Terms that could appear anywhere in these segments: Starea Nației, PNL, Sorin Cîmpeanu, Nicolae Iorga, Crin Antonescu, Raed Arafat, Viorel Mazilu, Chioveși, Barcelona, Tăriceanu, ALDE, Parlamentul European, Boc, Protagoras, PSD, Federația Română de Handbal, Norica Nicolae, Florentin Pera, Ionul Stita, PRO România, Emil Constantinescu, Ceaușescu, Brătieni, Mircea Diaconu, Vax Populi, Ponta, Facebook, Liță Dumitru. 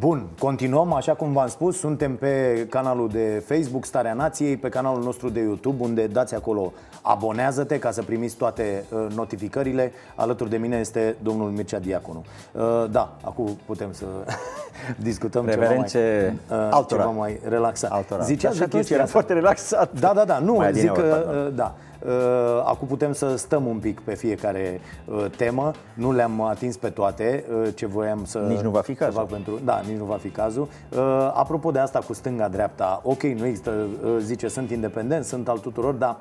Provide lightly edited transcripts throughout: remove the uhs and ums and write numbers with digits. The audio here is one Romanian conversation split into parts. Bun, continuăm, așa cum v-am spus, suntem pe canalul de Facebook Starea Nației, pe canalul nostru de YouTube, unde dați acolo abonează-te ca să primiți toate notificările. Alături de mine este domnul Mircea Diaconu. Da, acum putem să discutăm ceva mai relaxat. Altora. Ziceați că chestia era foarte relaxat. Da, nu, zic că da. Acum putem să stăm un pic pe fiecare temă. Nu le-am atins pe toate ce voiam să... Nici nu va fi cazul. Da, nici nu va fi cazul. Apropo de asta cu stânga-dreapta, ok, nu există, zice, sunt independent, sunt al tuturor, dar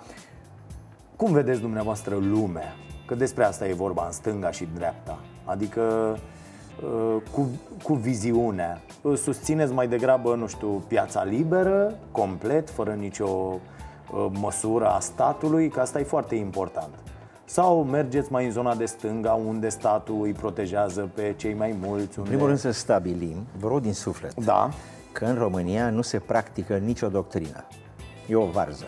cum vedeți dumneavoastră lumea? Că despre asta e vorba, în stânga și dreapta. Adică cu viziunea. Susțineți mai degrabă, nu știu, piața liberă, complet, fără nicio... măsura a statului, că asta e foarte important. Sau mergeți mai în zona de stânga, unde statul îi protejează pe cei mai mulți? Unde... În primul rând să stabilim, vă rog din suflet, da, că în România nu se practică nicio doctrină. E o varză.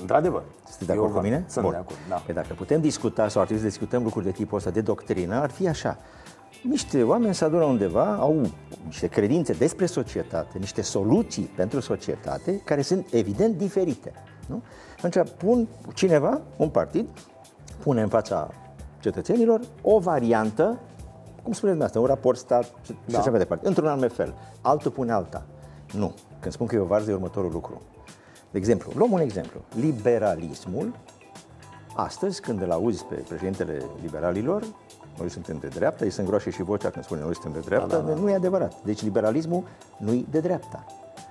Într-adevăr. Sunteți de acord cu mine? Sunt de acord, da. Păi dacă putem discuta sau ar trebui să discutăm lucruri de tipul ăsta de doctrină, ar fi așa. Niște oameni se adună undeva, au niște credințe despre societate, niște soluții pentru societate, care sunt evident diferite, nu? Atunci pun cineva, un partid, pune în fața cetățenilor o variantă, cum spuneți asta, un raport stat, da, și așa departe, într-un anume fel. Altul pune alta. Nu. Când spun că e o varză, e următorul lucru. De exemplu, luăm un exemplu. Liberalismul, astăzi, când îl auzi pe președintele liberalilor, noi suntem de dreapta, ei se îngroașe și vocea când spune noi suntem de dreapta, da. Nu e adevărat. Deci liberalismul nu-i de dreapta.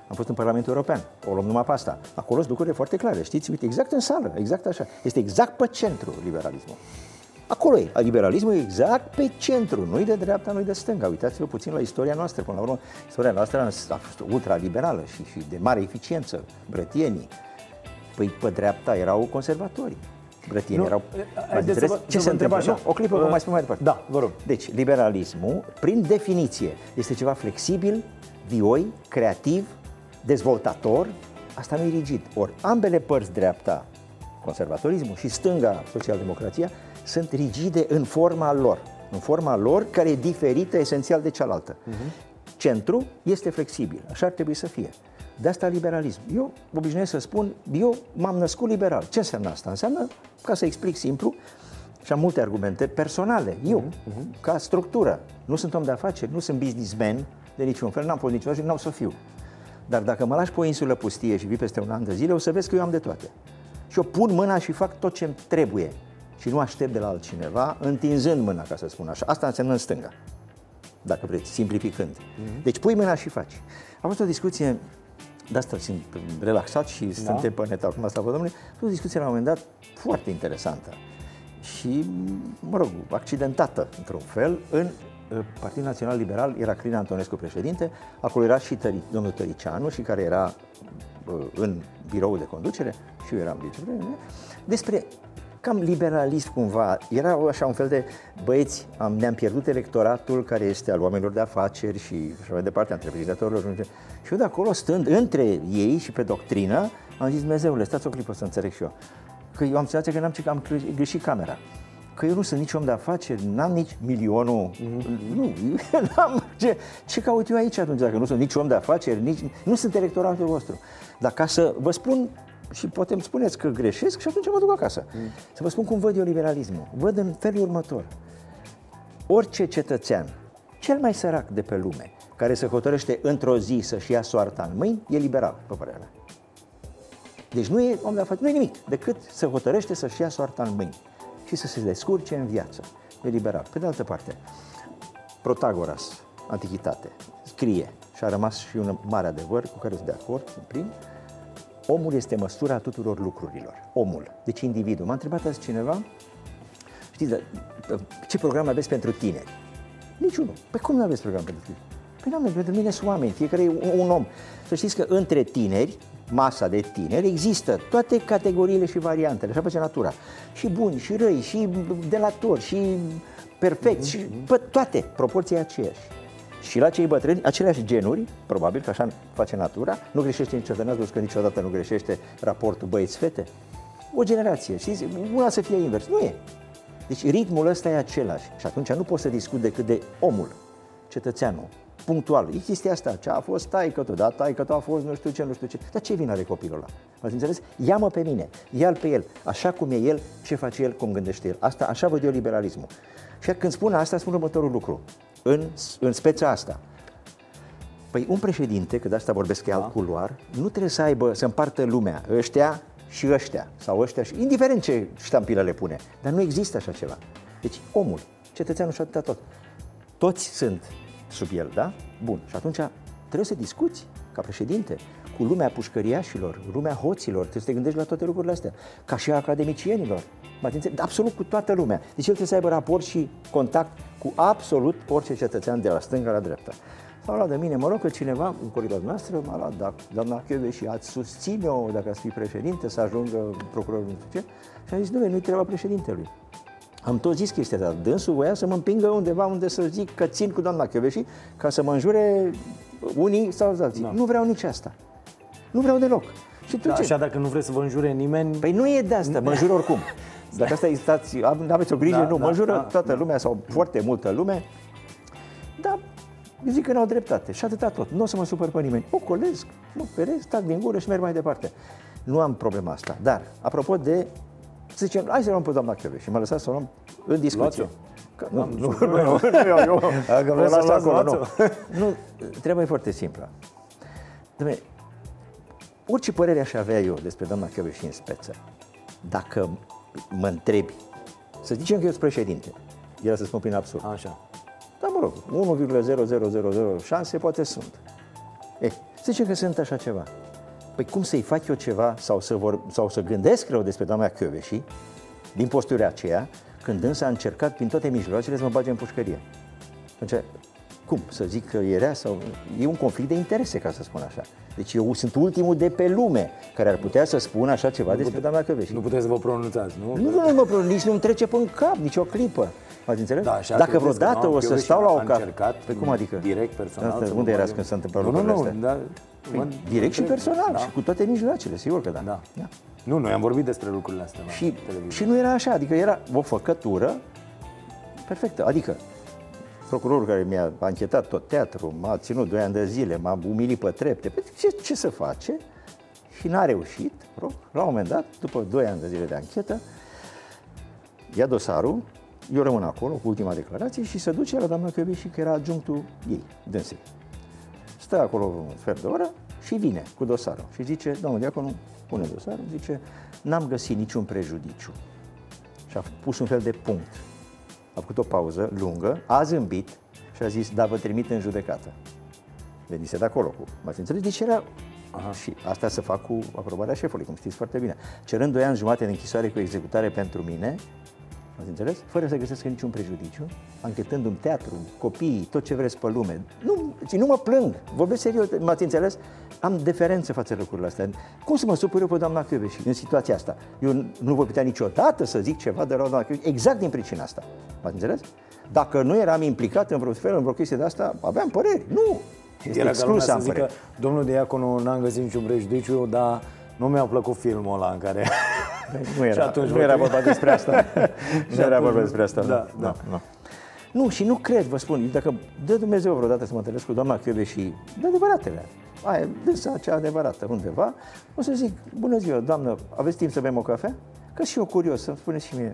Am fost în Parlamentul European, o luăm numai pe asta. Acolo sunt lucrurile foarte clare, știți? Uite, exact în sală, exact așa. Este exact pe centru liberalismul. Acolo e. Liberalismul e exact pe centru, nu-i de dreapta, nu-i de stânga. Uitați-vă puțin la istoria noastră. Până la urmă, istoria noastră a fost ultraliberală și de mare eficiență. Brătienii, păi pe dreapta erau conservatorii. Brătieni erau... Ce se întâmplă? Așa. O clipă, vă mai spun mai departe. Da, vă rog. Deci, liberalismul, prin definiție, este ceva flexibil, vioi, creativ, dezvoltator. Asta nu e rigid. Ori ambele părți, dreapta, conservatorismul, și stânga, social-democrația, sunt rigide în forma lor. În forma lor, care e diferită esențial de cealaltă. Centrul este flexibil. Așa ar trebui să fie. De asta liberalism. Eu obișnuiesc să spun, eu m-am născut liberal. Ce înseamnă asta? Înseamnă, ca să explic simplu, și am multe argumente personale, eu, ca structură. Nu sunt om de afaceri, nu sunt businessman de niciun fel, n-am fost niciodată și n-au să fiu. Dar dacă mă lași pe o insulă pustie și vii peste un an de zile, o să vezi că eu am de toate. Și eu pun mâna și fac tot ce-mi trebuie. Și nu aștept de la altcineva, întinzând mâna, ca să spun așa. Asta înseamnă în stânga, dacă vreți, simplificând. Deci pui mâna și faci. A fost o discuție... De asta sunt relaxat și suntem pe net acum, asta vă domnule. A fost o discuție la un moment dat foarte interesantă și, mă rog, accidentată într-un fel. În Partidul Național Liberal era Crin Antonescu președinte, acolo era și domnul Tăriceanu, și care era în biroul de conducere, și eu eram vicepreședinte. Despre cam liberalist cumva, era așa un fel de băieți, ne-am pierdut electoratul care este al oamenilor de afaceri și așa mai departe, întreprinzătorilor. Și eu de acolo, stând între ei și pe doctrină, am zis, Dumnezeule, stați o clipă să înțeleg și eu. Că eu am senzația că am greșit camera. Că eu nu sunt nici om de afaceri, n-am nici milionul, nu, n-am ce caut eu aici atunci, dacă nu sunt nici om de afaceri, nici, nu sunt electoratul vostru. Dar ca să vă spun... Și poate îmi spuneți că greșesc și atunci mă duc acasă. Să vă spun cum văd eu liberalismul. Văd în felul următor. Orice cetățean, cel mai sărac de pe lume, care se hotărăște într-o zi să-și ia soarta în mâini, e liberal, pe părerea mea. Deci nu e om de afaceri, nu e nimic, decât se hotărăște să-și ia soarta în mâini și să se descurce în viață. E liberal. Pe de altă parte, Protagoras, Antichitate, scrie, și a rămas și un mare adevăr cu care sunt de acord, în prim, omul este măsura tuturor lucrurilor. Omul, deci individul. M-a întrebat azi cineva, știți, ce program aveți pentru tineri? Niciunul. Păi cum nu aveți program pentru tineri? Păi nu, pentru mine sunt oameni, fiecare e un om. Să știți că între tineri, masa de tineri, există toate categoriile și variantele, așa face natura. Și buni, și răi, și delatori, și perfecți, și pe toate, proporția aceeași. Și la cei bătrâni, aceleași genuri, probabil că așa face natura, nu greșește niciodată, n-ați văzut că niciodată nu greșește raportul băieți-fete? O generație, știți? Una să fie invers, nu e. Deci ritmul ăsta e același și atunci nu pot să discut decât de omul, cetățeanul, punctual. E chestia asta, ce a fost taică-tu, da, taică-tu a fost nu știu ce, nu știu ce. Dar ce vină are copilul ăla? Ați înțeles? Ia-mă pe mine, ia-l pe el, așa cum e el, ce face el, cum gândește el. Asta, așa văd eu liberalismul. Și când spun asta, spun următorul lucru. În speța asta. Păi un președinte, că de asta vorbesc că e alt culoar, nu trebuie să aibă, să împartă lumea, ăștia și ăștia, sau ăștia și... indiferent ce ștampilă le pune. Dar nu există așa ceva. Deci omul, cetățeanul și atâta tot. Toți sunt sub el, da? Bun. Și atunci trebuie să discuți, ca președinte, cu lumea pușcăriașilor, lumea hoților, trebuie să te gândești la toate lucrurile astea, ca și a academicienilor, absolut cu toată lumea. Deci el trebuie să aibă raport și contact cu absolut orice cetățean de la stânga la dreapta. S-a luat de mine, mă rog, că cineva în coridorul noastră m-a luat, da, doamna Chioveși, ați susține-o dacă ați fi președinte, să ajungă procurorul, nu știu ce, și am zis, dom'le, nu-i treaba președintelui. Am tot zis chestia asta, dânsul voia să mă împingă undeva unde să zic că țin cu doamna Chioveși, ca să mă înjure unii sau alții. Da. Nu vreau nici asta. Nu vreau deloc. Și da, așa dacă nu vreți să vă înjure nimeni... Păi nu e de asta, mă înjur oricum. Dacă asta stați, aveți o grijă, da, nu, da, mă înjură toată lumea sau foarte multă lume, dar zic că n-au dreptate și atâta tot. Nu o să mă supăr pe nimeni. Ocolesc, mă perez, tac din gură și merg mai departe. Nu am problema asta. Dar, apropo de... să zicem, hai să luăm pe doamna Chioveși și m-a lăsat să o luăm în discuție. Că, nu, treaba e foarte simplă. Dom'le, orice părere aș avea eu despre doamna Chioveși în speță, dacă mă întrebi, să zicem că eu sunt președinte, era să spun prin absurd. Așa. Dar mă rog, 1,0000 șanse poate sunt. Să zicem că sunt așa ceva. Păi cum să-i fac eu ceva sau să gândesc rău despre doamna Chioveși din postura aceea, când însă a încercat prin toate mijloacele să mă bage în pușcărie? Atunci, cum? Să zic că e rea sau... E un conflict de interese, ca să spun așa. Deci eu sunt ultimul de pe lume care ar putea să spun așa ceva despre doamna Chioveși. Nu puteți să vă pronunțați, nu? Nu mă pronunț, nici nu-mi trece până în cap, nici o clipă. Ați înțeles? Da, dacă vreodată o să stau la o cafea... Păi cum adică? Direct, personal... Asta, unde erați când s-a întâmplat lucrurile astea? Direct și personal, da. Și cu toate mijloacele, sigur că da. Da. Nu, noi am vorbit despre lucrurile astea și nu era așa, adică era o făcătură perfectă. Adică procurorul care mi-a anchetat tot teatrul, m-a ținut 2 ani de zile, m-a umilit pe trepte, ce să face? Și n-a reușit, la un moment dat, după 2 ani de zile de anchetă, ia dosarul, eu rămân acolo cu ultima declarație și se duce la doamna Chioveși, că era adjunctul ei, dânsei. Stă acolo un sfert de oră și vine cu dosarul și zice, domnul Diaconu, pune dosarul, zice, n-am găsit niciun prejudiciu. Și a pus un fel de punct. A făcut o pauză lungă, a zâmbit și a zis, da, vă trimit în judecată. Venise de acolo cu, m-ați înțeles? Deci era, și asta se fac cu aprobarea șefului, cum știți foarte bine. Cerând 2 ani jumate de închisoare cu executare pentru mine, ați înțeles? Fără să găsesc niciun prejudiciu, anchetându-mi teatru, copiii, tot ce vreți pe lume. Nu mă plâng, vorbesc serios, m-ați înțeles? Am deferență față de lucrurile astea. Cum să mă supăr eu pe doamna Chioveși în situația asta? Eu nu voi putea niciodată să zic ceva de la doamna Chioveși, exact din pricina asta. M-ați înțeles? Dacă nu eram implicat în vreo fel, în vreo chestie de asta, aveam păreri. Nu! Este era exclus să zică, domnul Diaconu, n-am găsit niciun prejudiciu, dar nu mi-a plăcut filmul ăla în care... Nu era vorba despre asta. Nu era vorba despre asta. Da. Nu, și nu cred, vă spun, dacă dă Dumnezeu vreodată să mă întâlnesc cu doamna Chioveși, de adevăratele, aia, dânsa cea adevărată, undeva, o să zic, bună ziua, doamnă, aveți timp să bem o cafea? Că și eu curios, să-mi spuneți și mie,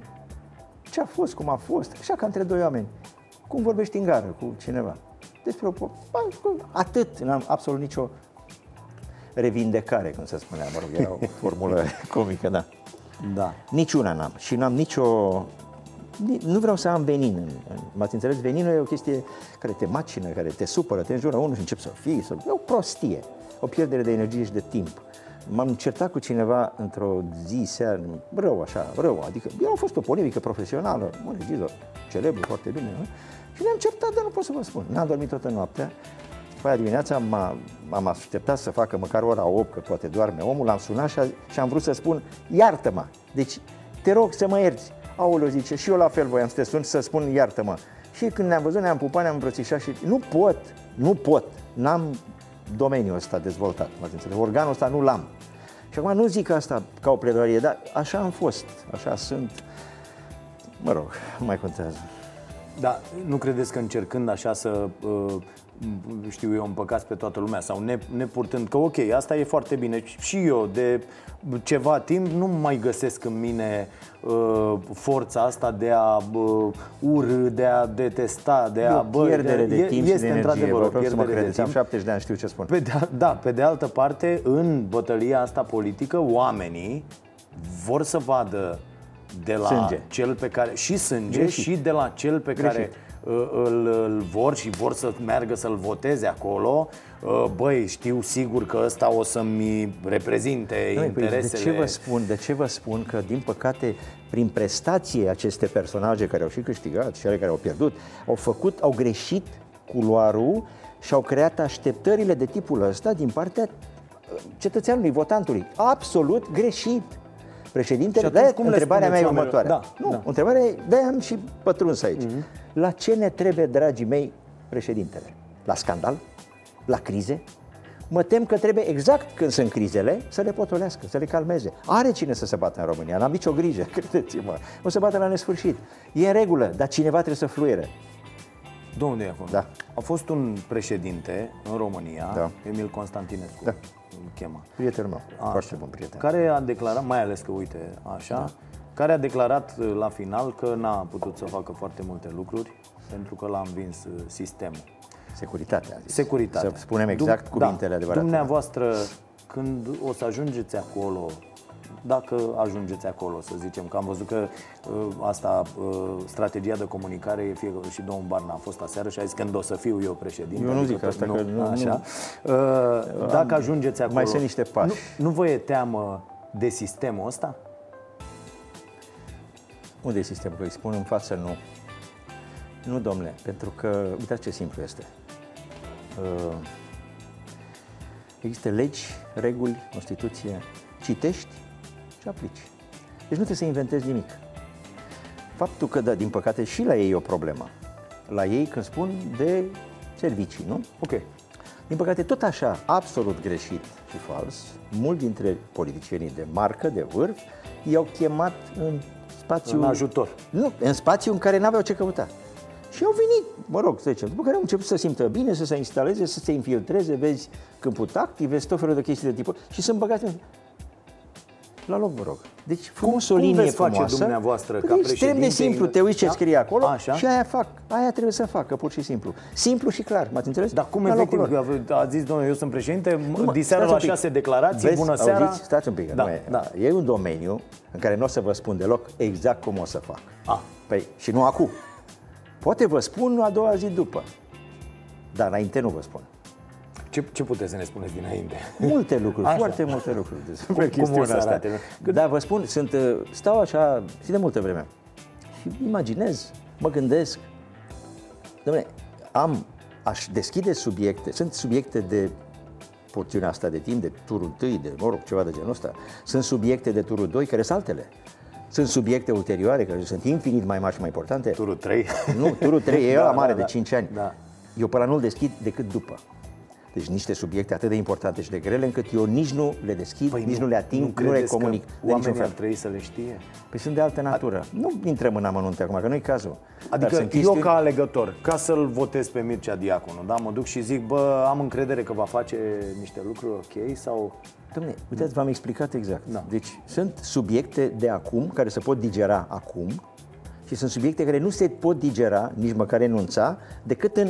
ce a fost, cum a fost, așa ca între 2 oameni, cum vorbești în gară cu cineva, despre o... Atât, n-am absolut nicio revindecare, cum se spunea, mă rog, era o formulă comică, da. Da. Niciuna n-am și n-am nicio... Nu vreau să am venin. M-ați înțeles? Veninul e o chestie care te macină, care te supără, te înjură unul și încep să fii. E o prostie, o pierdere de energie și de timp. M-am certat cu cineva într-o zi, seară, rău, adică eu am fost o polemică profesională, un regizor celebru, foarte bine, nu? Și ne-am certat, dar nu pot să vă spun. N-am dormit toată noaptea. După aia dimineața m-am așteptat să facă măcar ora 8, că poate doarme omul, l-am sunat și am vrut să spun, iartă-mă, deci te rog să mă ierți. Aoleu, zice, și eu la fel voiam să te sun să spun iartă-mă. Și când ne-am văzut, ne-am pupat, ne-am îmbrățișat și nu pot, n-am domeniul ăsta dezvoltat, m-ați înțeles, organul ăsta nu l-am. Și acum nu zic asta ca o pledoarie, dar așa am fost, așa sunt, mă rog, nu mai contează. Da, nu credeți că încercând așa să, știu eu, împăcați pe toată lumea sau nepurtând că ok, asta e foarte bine, și eu de ceva timp nu mai găsesc în mine forța asta de a urâ, de a detesta, de a pierdere de timp și de energie. Vă rog să mă credeți, am 70 de ani, știu ce spun. Pe de altă parte, în bătălia asta politică, oamenii vor să vadă de la sânge. Cel pe care și sânge greșit. Și de la cel pe greșit. Care îl vor și vor să meargă să-l voteze acolo. Băi, știu sigur că ăsta o să-mi reprezinte interesele. De ce vă spun că, din păcate, prin prestație aceste personaje care au și câștigat și ale care au pierdut, au greșit culoarul și au creat așteptările de tipul ăsta din partea cetățeanului, votantului. Absolut greșit. Președintele, întrebarea mea e următoarea. Întrebarea e, de-aia am și pătruns aici. Mm-hmm. La ce ne trebuie, dragii mei, președintele? La scandal? La crize? Mă tem că trebuie exact când sunt crizele să le potolească, să le calmeze. Are cine să se bată în România, n-am nicio grijă, credeți-mă. O să bată la nesfârșit. E în regulă, dar cineva trebuie să fluiere. Domnul Diaconu, da. A fost un președinte în România, da. Emil Constantinescu. Da. Prietenul meu, foarte bun prieten. Care a declarat, mai ales că uite așa, da. Care a declarat la final că n-a putut să facă foarte multe lucruri pentru că l-a învins sistemul. Securitatea, a zis. Securitatea. Să spunem exact cuvintele adevărate. Dumneavoastră, când o să ajungeți acolo, dacă ajungeți acolo, să zicem, că am văzut că strategia de comunicare e fie, și domnul Barna a fost aseară și a zis când o să fiu eu președinte. Eu nu zic asta, nu, că nu, așa. Dacă ajungeți acolo, mai sunt niște pași. Nu vă e teamă de sistemul ăsta? Unde e sistemul? Că îi spun în față nu. Nu, domnule, pentru că, uitați ce simplu este. Există legi, reguli, Constituție. Citești și aplici. Deci nu trebuie să inventezi nimic. Faptul că, da, din păcate, și la ei e o problemă. La ei, când spun, de servicii, nu? Ok. Din păcate, tot așa, absolut greșit și fals, mulți dintre politicienii de marcă, de vârf, i-au chemat în spațiu... În ajutor. Nu, în spațiu în care n-aveau ce căuta. Și au venit, mă rog, să zicem, după care au început să simtă bine, să se instaleze, să se infiltreze, vezi câmpul tactic, vezi tot felul de chestii de tipul și sunt băgați... La loc, vă rog. Deci, frumos, o linie frumoasă. Dumneavoastră, ca extrem de simplu, te uiți ce scrie acolo, așa? Și aia fac. Aia trebuie să facă, pur și simplu. Simplu și clar, m-ați înțeles? Dar cum efectiv? A zis, domnule, eu sunt președinte, diseară la 6 declarații, vezi, bună seara. Auziți? Stați un pic. Da, da. E un domeniu în care nu o să vă spun deloc exact cum o să fac. Păi, și nu acum. Poate vă spun a doua zi după. Dar înainte nu vă spun. Ce puteți să ne spuneți dinainte? Multe lucruri, așa. Foarte multe lucruri despre chestiunea asta. Da, vă spun, stau așa și de multă vreme. Și imaginez, mă gândesc, dom'le, aș deschide subiecte, sunt subiecte de porțiunea asta de timp, de turul 1, de ceva de genul ăsta. Sunt subiecte de turul 2, care sunt altele. Sunt subiecte ulterioare, care sunt infinit mai mari și mai importante. Turul 3? Nu, turul 3 e ăla mare de 5 ani. Da. Eu pe ăla nu-l deschid decât după. Deci niște subiecte atât de importante și de grele încât eu nici nu le deschid, nici nu le ating, nu le comunic. Oamenii ar trebui să le știe? Păi sunt de altă natură. Nu intrăm în amănunte acum, că nu-i cazul. Adică eu chestiuni... ca alegător, ca să-l votez pe Mircea Diaconu, da? Mă duc și zic, bă, am încredere că va face niște lucruri ok sau... Dom'le, uitați, v-am explicat exact. Da. Deci sunt subiecte de acum, care se pot digera acum și sunt subiecte care nu se pot digera, nici măcar enunța, decât în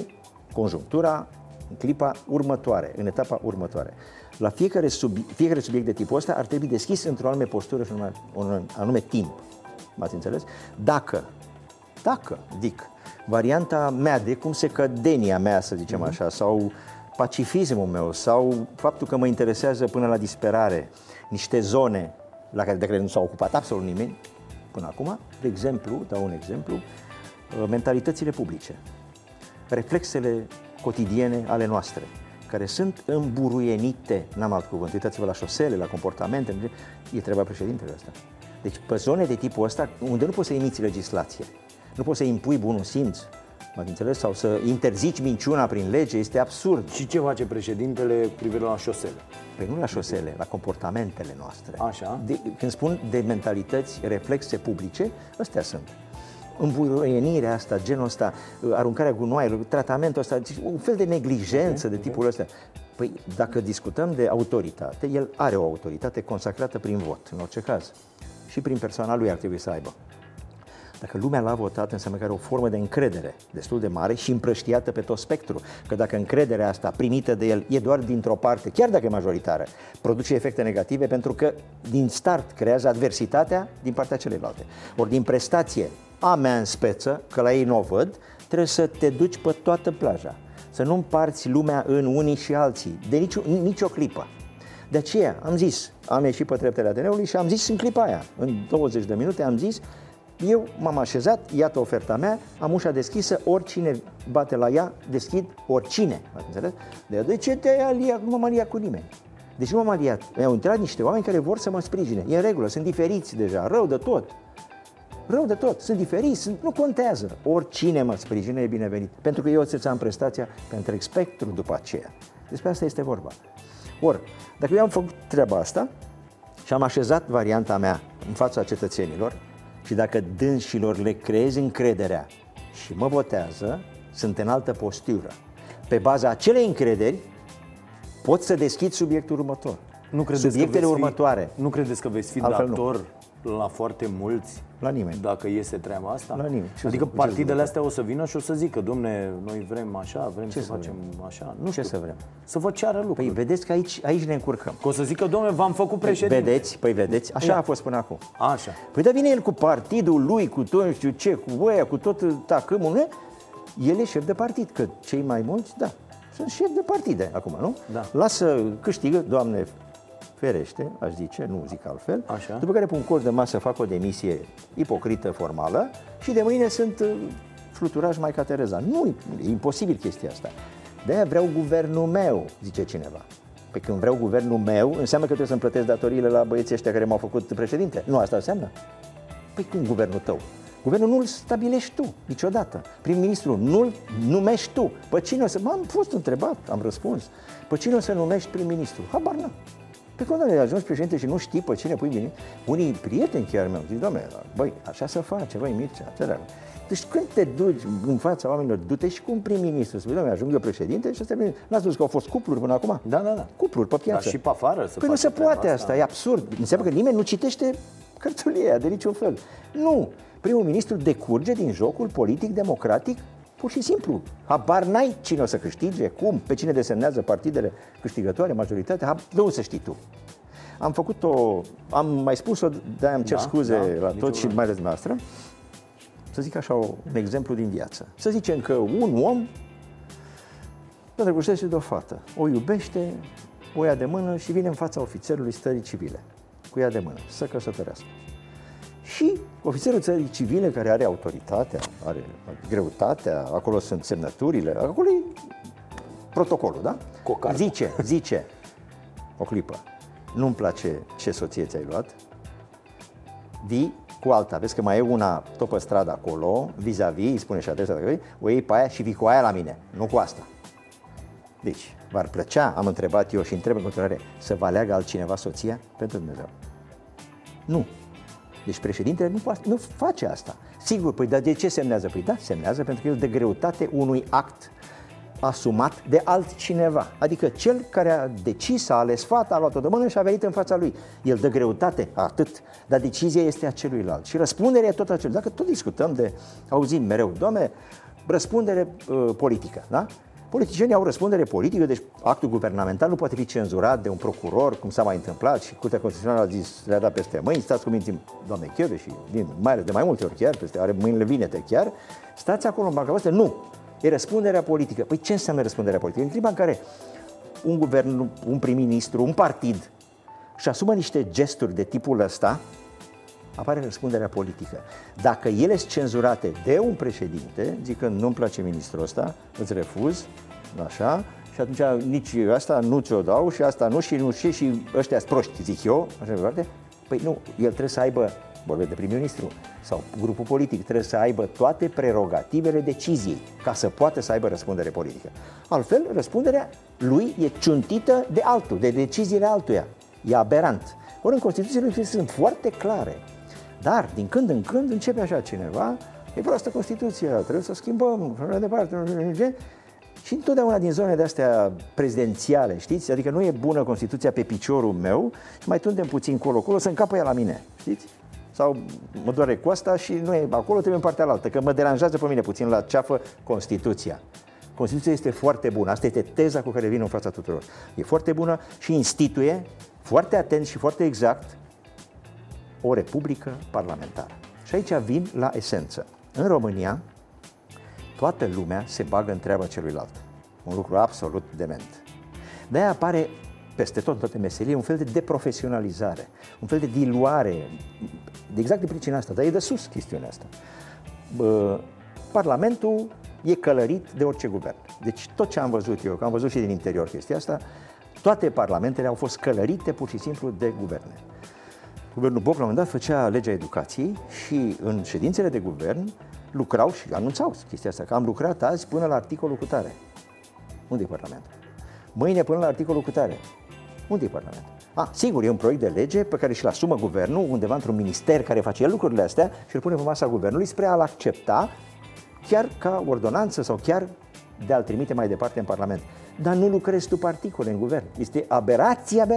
conjunctura... în clipa următoare, în etapa următoare. La fiecare subiect de tipul ăsta ar trebui deschis într-o anume postură și un anume timp. M-ați înțeles? Dacă, zic, varianta mea de cum se cădenia mea, să zicem așa, sau pacifismul meu, sau faptul că mă interesează până la disperare niște zone la care, de care nu s-a ocupat absolut nimeni până acum, de exemplu, dau un exemplu, mentalitățile publice, reflexele cotidiene ale noastre, care sunt îmburuienite, n-am alt cuvânt, uitați-vă la șosele, la comportamente, e treaba președintele ăsta. Deci pe zone de tipul ăsta, unde nu poți să emiți legislație, nu poți să impui bunul simț, m-ați înțeles, sau să interzici minciuna prin lege, este absurd. Și ce face președintele cu privire la șosele? Păi nu la șosele, la comportamentele noastre. Așa. Când spun de mentalități, reflexe publice, astea sunt. învuienirea asta, genul ăsta, aruncarea gunoaielor, tratamentul ăsta, un fel de neglijență de tipul ăsta. Păi, dacă discutăm de autoritate, el are o autoritate consacrată prin vot, în orice caz. Și prin persoana lui ar trebui să aibă. Dacă lumea l-a votat, înseamnă că are o formă de încredere destul de mare și împrăștiată pe tot spectrul. Că dacă încrederea asta primită de el e doar dintr-o parte, chiar dacă e majoritară, produce efecte negative pentru că din start creează adversitatea din partea celelalte. Ori din prestație, a mea în speță, că la ei nu o văd, trebuie să te duci pe toată plaja. Să nu împarți lumea în unii și alții, de nicio clipă. De aceea am zis, am ieșit pe treptele ADN-ului și am zis în clipa aia, în 20 de minute am zis, eu m-am așezat, iată oferta mea, am ușa deschisă, oricine bate la ea, deschid, oricine, ați înțeles? De ce te-ai aliat? Nu m-am aliat cu nimeni. Deci nu m-am aliat, mi-au intrat niște oameni care vor să mă sprijine, e în regulă, sunt diferiți deja, rău de tot, sunt diferiți, nu contează. Oricine mă sprijine e binevenit, pentru că eu ți-am prestația pe întreg spectru după aceea. Despre asta este vorba. Ori, dacă eu am făcut treaba asta și am așezat varianta mea în fața cetățenilor și dacă dânșilor le creez încrederea și mă votează, sunt în altă postură. Pe baza acelei încrederi pot să deschid subiectul următor. Nu credeți că veți fi dator la foarte mulți? La nimeni. Dacă iese treaba asta? La nimeni. Adică partidele astea o să vină și o să zică, domne, noi vrem așa, vrem ce să facem vrem? Așa. Nu știu. Ce să vrem? Să vă ceară lucruri. Păi vedeți că aici ne încurcăm. Că o să zică, domne, v-am făcut președinte. Vedeți, așa a fost până acum. Așa. Păi da, vine el cu partidul lui, cu tot, nu știu ce, cu voia, cu tot tacâmul. El e șef de partid, că cei mai mulți, da, sunt șef de partide acum, nu? Da. Lasă, câștigă, Doamne ferește, aș zice, nu zic altfel. Așa. După care pun cort de masă, fac o demisie ipocrită, formală și de mâine sunt fluturaș Maica Tereza. Nu, e imposibil chestia asta. De-aia vreau guvernul meu, zice cineva. Păi când vreau guvernul meu, înseamnă că trebuie să-mi plătesc datoriile la băieții ăștia care m-au făcut președinte. Nu, asta înseamnă? Păi cum guvernul tău? Guvernul nu-l stabilești tu, niciodată. Prim-ministru, nu-l numești tu. Păi cine o să... M-am fost întrebat, am răspuns. Păi cine o să numești prim-ministru? Habar n-am. Pe când ai ajuns președinte și nu știi pe cine pui bine, unii prieteni chiar mi-au zis, Doamne, băi, așa se face, băi, Mircea, ce dracu. Deci când te duci în fața oamenilor, du-te și cu un prim-ministru, spui, Doamne, ajung eu președinte și ăsta e prim-ministru. N-ați văzut că au fost cupluri până acum? Da. Cupluri pe piață. Dar și pe afară se păi nu se poate asta, e absurd. Înseamnă că nimeni nu citește cărțulia aia de niciun fel. Nu, primul ministru decurge din jocul politic-democratic. Pur și simplu, habar n-ai cine o să câștige, cum, pe cine desemnează partidele câștigătoare, majoritatea, nu o să știi tu. Am făcut-o, am mai spus-o, de-aia îmi cer scuze la toți și mai ales noastră, să zic așa un exemplu din viață. Să zicem că un om se îndrăgostește de o fată, o iubește, o ia de mână și vine în fața ofițerului stării civile, cu ea de mână, să căsătorească. Și ofițerul țării civile, care are autoritatea, are greutatea, acolo sunt semnăturile, acolo e protocolul, da? Cocar. Zice, o clipă, nu-mi place ce soție ți-ai luat, vii cu alta, vezi că mai e una tot pe stradă acolo, vis-a-vis, îi spune și adresa, dacă vrei, o iei pe aia și vii cu aia la mine, nu cu asta. Deci, v-ar plăcea, am întrebat eu și întreb în continuare, să vă aleagă altcineva soția pentru Dumnezeu? Nu. Deci președintele nu face asta. Sigur, păi, dar de ce semnează? Păi da, semnează pentru că el dă greutate unui act asumat de altcineva. Adică cel care a decis, a ales fata, a luat-o de mână și a venit în fața lui. El dă greutate, atât, dar decizia este a celuilalt. Și răspunderea e tot aceluia. Dacă tot discutăm de, auzim mereu, Doamne, răspundere politică, da? Politicienii au răspundere politică, deci actul guvernamental nu poate fi cenzurat de un procuror, cum s-a mai întâmplat și Curtea Constituțională a zis, le-a dat peste mâini, stați cu minții, Doamne, chiar și mai ales de mai multe ori chiar, peste, are mâinile vinete chiar, stați acolo în banca voastră, nu, e răspunderea politică. Păi ce înseamnă răspunderea politică? În clipa în care un guvern, un prim-ministru, un partid își asumă niște gesturi de tipul ăsta, apare răspunderea politică. Dacă ele sunt cenzurate de un președinte, zicând nu-mi place ministrul ăsta, îți refuz, așa, și atunci nici asta nu ți-o dau și asta nu și nu și și ăștia sunt proști, zic eu, așa mai departe. Păi nu, el trebuie să aibă, vorbim de prim-ministru sau grupul politic, trebuie să aibă toate prerogativele deciziei ca să poată să aibă răspundere politică. Altfel, răspunderea lui e ciuntită de altul, de deciziile altuia. E aberant. Ori în Constituție sunt foarte clare. Dar, din când în când, începe așa cineva, E proastă Constituția, trebuie să o schimbăm, mai departe. Și întotdeauna din zonele de astea prezidențiale, știți? Adică nu e bună Constituția pe piciorul meu și mai tundem puțin colo-colo să încapă ea la mine, știți? Sau mă doare coasta și nu e acolo, trebuie în partea altă, că mă deranjează pe mine puțin la ceafă Constituția. Constituția este foarte bună, asta este teza cu care vin în fața tuturor. E foarte bună și instituie foarte atent și foarte exact o republică parlamentară. Și aici vin la esență. În România, toată lumea se bagă în treaba celuilalt. Un lucru absolut dement. De-aia apare peste tot, în toate meserii, un fel de deprofesionalizare, un fel de diluare, exact de pricina asta, dar e de sus chestiunea asta. Parlamentul e călărit de orice guvern. Deci tot ce am văzut eu, că am văzut și din interior chestia asta, toate parlamentele au fost călărite pur și simplu de guverne. Guvernul Boc, la un moment dat, făcea legea educației și în ședințele de guvern lucrau și anunțau chestia asta, că am lucrat azi până la articolul cutare. Unde e Parlamentul? Mâine până la articolul cutare. Unde e Parlamentul? Ah, sigur, e un proiect de lege pe care și-l asumă guvernul, undeva într-un minister care face el lucrurile astea și îl pune pe masa guvernului spre a-l accepta chiar ca ordonanță sau chiar de a-l trimite mai departe în Parlament. Dar nu lucrezi după articole în guvern. Este aberație,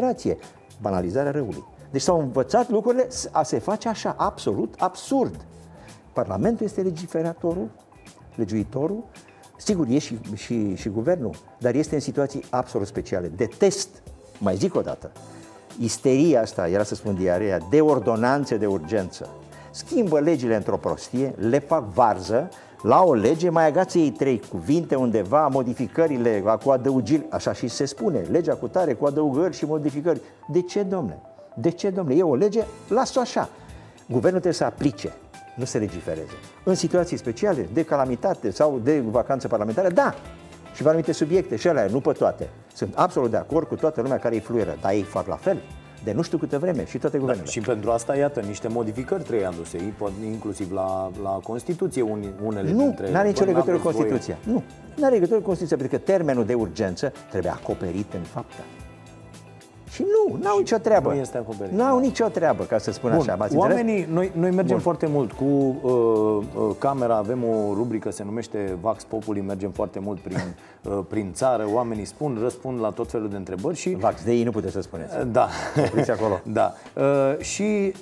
banalizarea răului. Deci s-au învățat lucrurile a se face așa, absolut absurd. Parlamentul este legiferatorul, legiuitorul, sigur e și guvernul, dar este în situații absolut speciale. Detest, mai zic o dată, isteria asta, era să spun diarea, de ordonanțe de urgență. Schimbă legile într-o prostie, le fac varză, la o lege mai agață ei trei cuvinte undeva, modificările cu adăugiri, așa și se spune, legea cu tare, cu adăugări și modificări. De ce, domne? De ce, domne? E o lege? Las-o așa. Guvernul trebuie să aplice, nu se legifereze. În situații speciale, de calamitate sau de vacanță parlamentară, da, și pe anumite subiecte, și alea, nu pe toate. Sunt absolut de acord cu toată lumea care îi fluieră, dar ei fac la fel de nu știu câtă vreme și toate guvernele. Da, și pentru asta, iată, niște modificări trebuie aduse, inclusiv la Constituție, unele nu, dintre... Nu, n-are nicio legătură cu Constituția. Nu, n-are legătură cu Constituția, pentru că termenul de urgență trebuie acoperit în faptă. Și n-au nicio treabă. Nu este acoperit. N-au nicio treabă, ca să spun așa. M-ați oamenii, noi mergem foarte mult cu camera, avem o rubrică, se numește Vax Populi, mergem foarte mult prin țară, oamenii răspund la tot felul de întrebări și... Vax de ei nu puteți să spuneți. Da. Opriți acolo. Da. Și...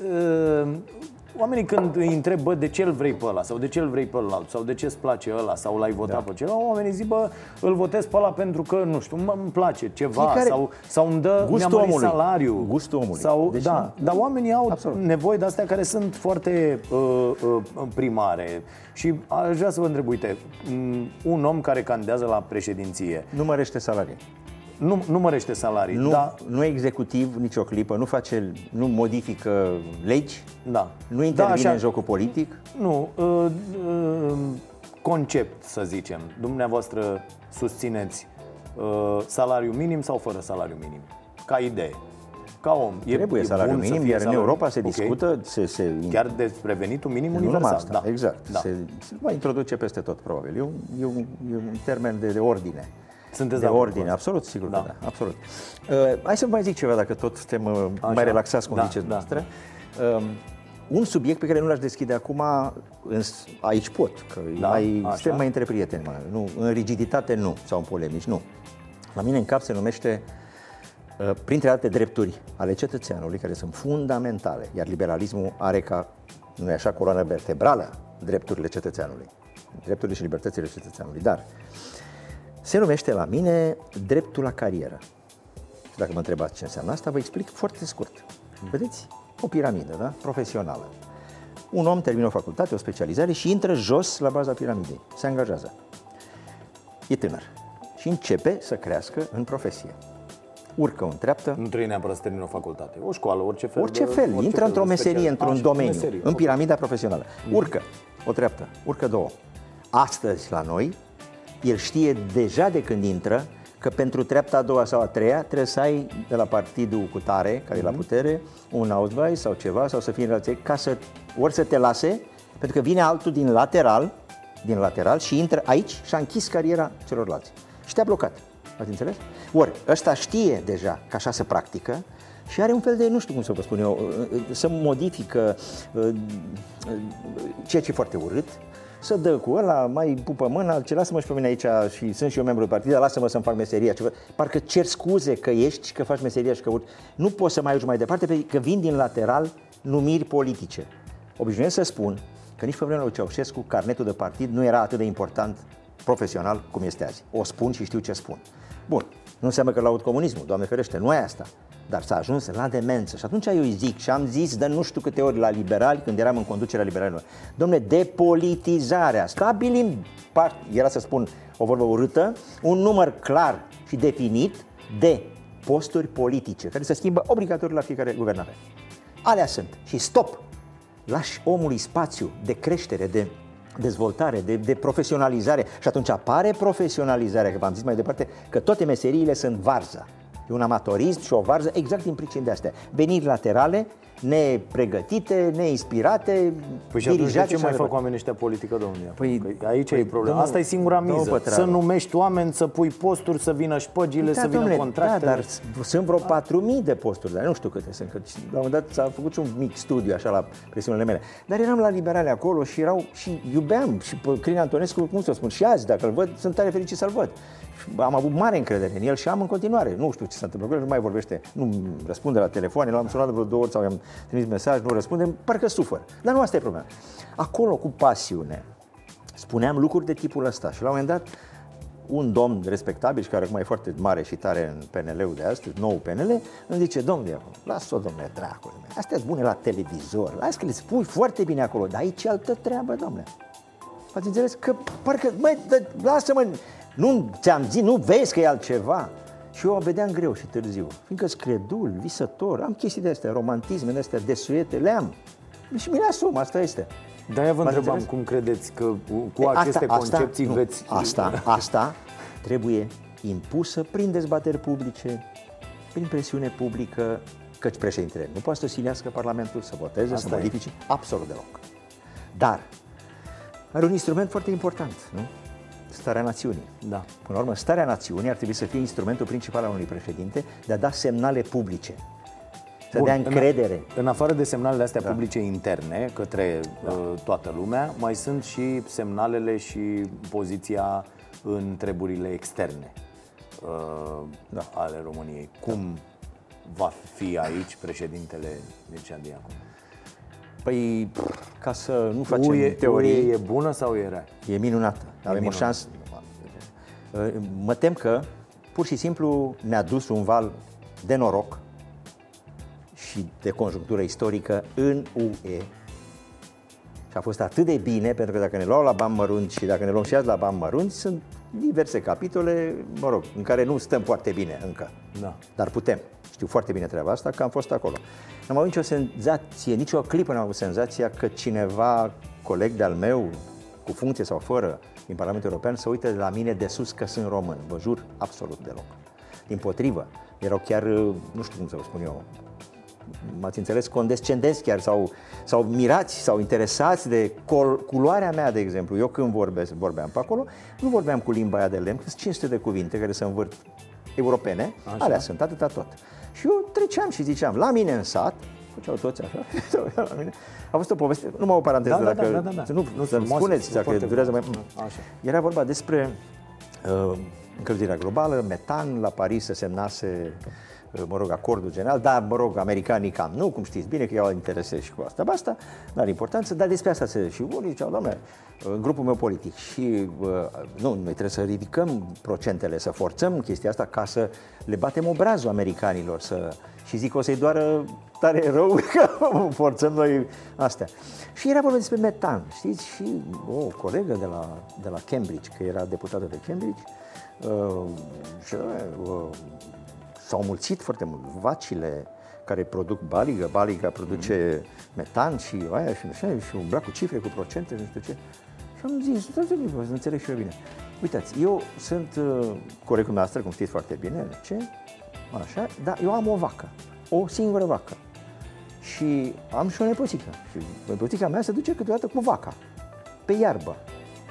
Oamenii când îi întreb, bă, de ce îl vrei pe ăla sau de ce îl vrei pe ăla sau de ce îți place ăla sau l-ai votat pe celălalt, oamenii zic, bă, îl votez pe ăla pentru că, nu știu, îmi place ceva sau îmi dă, mi-a mărit salariul. Gustul omului. Sau, deci, da, dar oamenii au nevoie de astea care sunt foarte primare. Și aș vrea să vă întreb, uite, un om care candidează la președinție... Nu mărește salariul. Nu mărește salarii. Nu e executiv nicio clipă, nu modifică legi, nu intervine în jocul politic. Nu, concept să zicem. Dumneavoastră susțineți salariu minim sau fără salariu minim? Ca idee. Ca om. Trebuie salariu minim, iar în Europa se discută... Chiar despre venitul minim universal. Asta, da. Exact. Da. Se va introduce peste tot, probabil. E un termen de ordine. Sunteți de ordine, absolut, sigur că da, absolut. Hai să vă mai zic ceva, dacă tot suntem mai relaxați, cum ziceți noastră. Un subiect pe care nu l-aș deschide acum, aici pot, că suntem mai între prieteni, nu, în rigiditate nu, sau în polemici, nu. La mine în cap se numește, printre alte drepturi ale cetățeanului, care sunt fundamentale, iar liberalismul are ca, nu e așa, coloană vertebrală, drepturile cetățeanului, drepturile și libertățile cetățeanului, dar... Se numește la mine dreptul la carieră. Și dacă mă întrebați ce înseamnă asta, vă explic foarte scurt. Vedeți? O piramidă, da? Profesională. Un om termină o facultate, o specializare și intră jos la baza piramidei. Se angajează. E tânăr. Și începe să crească în profesie. Urcă o treaptă. Nu trebuie neapărat să termină o facultate. O școală, orice fel. Orice fel. Intră într-o meserie, într-un domeniu. În piramida profesională. Urcă o treaptă. Urcă două. Astăzi la noi... El știe deja de când intră că pentru treapta a doua sau a treia trebuie să ai de la partidul cu tare, care e la putere, un ausweis sau ceva, sau să fii în relație, ca să, ori să te lase, pentru că vine altul din lateral și intră aici și a închis cariera celorlalți. Și te-a blocat. Ați înțeles? Ori, ăsta știe deja că așa se practică și are un fel de, nu știu cum să vă spun eu, să modifică ceea ce e foarte urât, să dă cu ăla, mai pupă mâna, ce lasă-mă și pe mine aici și sunt și eu membru de partid, dar lasă-mă să-mi fac meseria. Parcă cer scuze că ești și că faci meseria și că urci. Nu poți să mai urci mai departe, pentru că vin din lateral numiri politice. Obișnuiesc să spun că nici pe vremea lui Ceaușescu carnetul de partid nu era atât de important profesional cum este azi. O spun și știu ce spun. Bun, nu înseamnă că laud comunismul, Doamne ferește, nu e asta. Dar s-a ajuns la demență și atunci eu îi zic și am zis de nu știu câte ori la liberali, când eram în conducerea liberalilor, dom'le, depolitizarea, stabilim, era să spun o vorbă urâtă, un număr clar și definit de posturi politice, care se schimbă obligatoriu la fiecare guvernare. Alea sunt și stop, lași omului spațiu de creștere, de dezvoltare, de profesionalizare și atunci apare profesionalizarea, că v-am zis mai departe că toate meseriile sunt varza. E un amatorism și o varză exact din pricini de astea. Veniri laterale, nepregătite, neinspirate, păi și atunci de ce mai fac oamenii ăștia politică, domnule? Păi aici e problema. Asta e singura miză. Să numești oameni, să pui posturi, să vină șpăgile, da, să vină contractele. Da, dar sunt vreo 4.000 de posturi, dar nu știu câte sunt. Că la un moment dat s-a făcut și un mic studiu, așa, la presiunile mele. Dar eram la liberale acolo și erau și iubeam. Și Crin Antonescu, cum să spun, și azi, dacă îl văd, sunt tare fericit să-l văd. Am avut mare încredere în el și am în continuare. Nu știu ce s-a întâmplat, nu mai vorbește, nu răspunde la telefoane, l-am sunat vreo 2 ori sau i-am trimis mesaj, nu răspunde, parcă sufăr. Dar nu asta e problema. Acolo, cu pasiune, spuneam lucruri de tipul ăsta și la un moment dat un domn respectabil și care acum e foarte mare și tare în PNL-ul de astăzi, nou PNL, îmi zice, domnule, las-o, domnule, dracule, astea sunt bune la televizor, las că le spui foarte bine acolo, dar aici e altă treabă, domnule. Ați înțeles că parcă, băi, lasă-mă... Nu ți-am zis, nu vezi că e altceva. Și eu o vedeam greu și târziu, fiindcă sunt credul, visător, am chestii de astea, romantisme de astea, desuete, le am. Și mi le asum, asta este. Dar eu vă întrebam cum credeți că cu aceste concepții veți... Asta trebuie impusă prin dezbateri publice, prin presiune publică, căci președintele nu poate să silească Parlamentul, să voteze, să modifice, absolut deloc. Dar are un instrument foarte important, nu? Starea Națiunii. Da. Până la urmă, Starea Națiunii ar trebui să fie instrumentul principal al unui președinte de a da semnale publice, să dea încredere. În afară de semnalele astea publice interne, către toată lumea, mai sunt și semnalele și poziția în treburile externe ale României. Cum va fi aici președintele Mircea Diaconu? Păi, ca să nu facem teorie, e bună sau e rea? E minunată. Avem o șansă. Mă tem că pur și simplu ne-a dus un val de noroc și de conjunctură istorică în UE. Și a fost atât de bine, pentru că dacă ne luau la bani mărunți și dacă ne luăm și azi la bani mărunți, sunt diverse capitole, mă rog, în care nu stăm foarte bine încă. Da. Dar putem. Știu foarte bine treaba asta, că am fost acolo. N-am avut nicio senzație, nicio clipă n-am avut senzația că cineva, coleg de-al meu, cu funcție sau fără, din Parlamentul European, să uite de la mine de sus că sunt român. Vă jur, absolut deloc. Dimpotrivă, erau chiar, nu știu cum să vă spun eu, m-ați înțeles, condescendenți chiar, sau mirați, sau interesați de culoarea mea, de exemplu. Eu când vorbeam pe acolo, nu vorbeam cu limba aia de lemn, că sunt 500 de cuvinte care se învârt europene, așa. Alea sunt, atâta tot. Și eu treceam și ziceam, la mine în sat, făceau toți așa, la mine. A fost o poveste, numai o paranteză, dacă nu să-mi spuneți, dacă durează mai mult. Era vorba despre încălzirea globală, metan, la Paris se semnase, acordul general, dar, americanii cam nu, cum știți bine, că eu interesez și cu asta, nu are importanță, dar despre asta se... Și unii ziceau, doamne, grupul meu politic și noi trebuie să ridicăm procentele, să forțăm chestia asta ca să le batem obrazul americanilor, și zic, o să-i doară tare rău că forțăm noi astea. Și era vorba despre metan, știți, și o colegă de la Cambridge, că era deputată de Cambridge, s-au mulțit foarte mult vacile care produc baligă, baliga produce metan și aia și umbla cu cifre, cu procente, nu știu ce. Și am zis, să înțeleg și eu bine. Uitați, eu sunt colegul dumneavoastră, cum știți foarte bine, dar eu am o vacă, o singură vacă. Și am și o nepoțică. Și nepoțica mea se duce câteodată cu vaca, pe iarbă,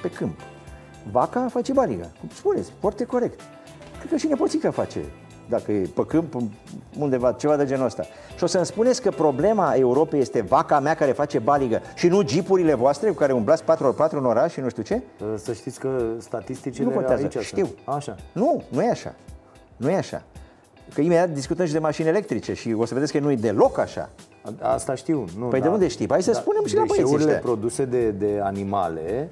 pe câmp. Vaca face baligă, cum spuneți, foarte corect. Cred că și nepoțica face dacă e pe câmp, undeva, ceva de genul ăsta. Și o să-mi spuneți că problema Europei este vaca mea care face baligă și nu jeep-urile voastre cu care umblați 4x4 în oraș și nu știu ce? Să știți că statisticile nu contează, aici știu. Așa. Nu e așa. Nu e așa. Că imediat discutăm și de mașini electrice și o să vedeți că nu e deloc așa. Asta știu. Nu, păi da, de unde știi? Hai să spunem și la băieții ăștia. Deșeurile produse de animale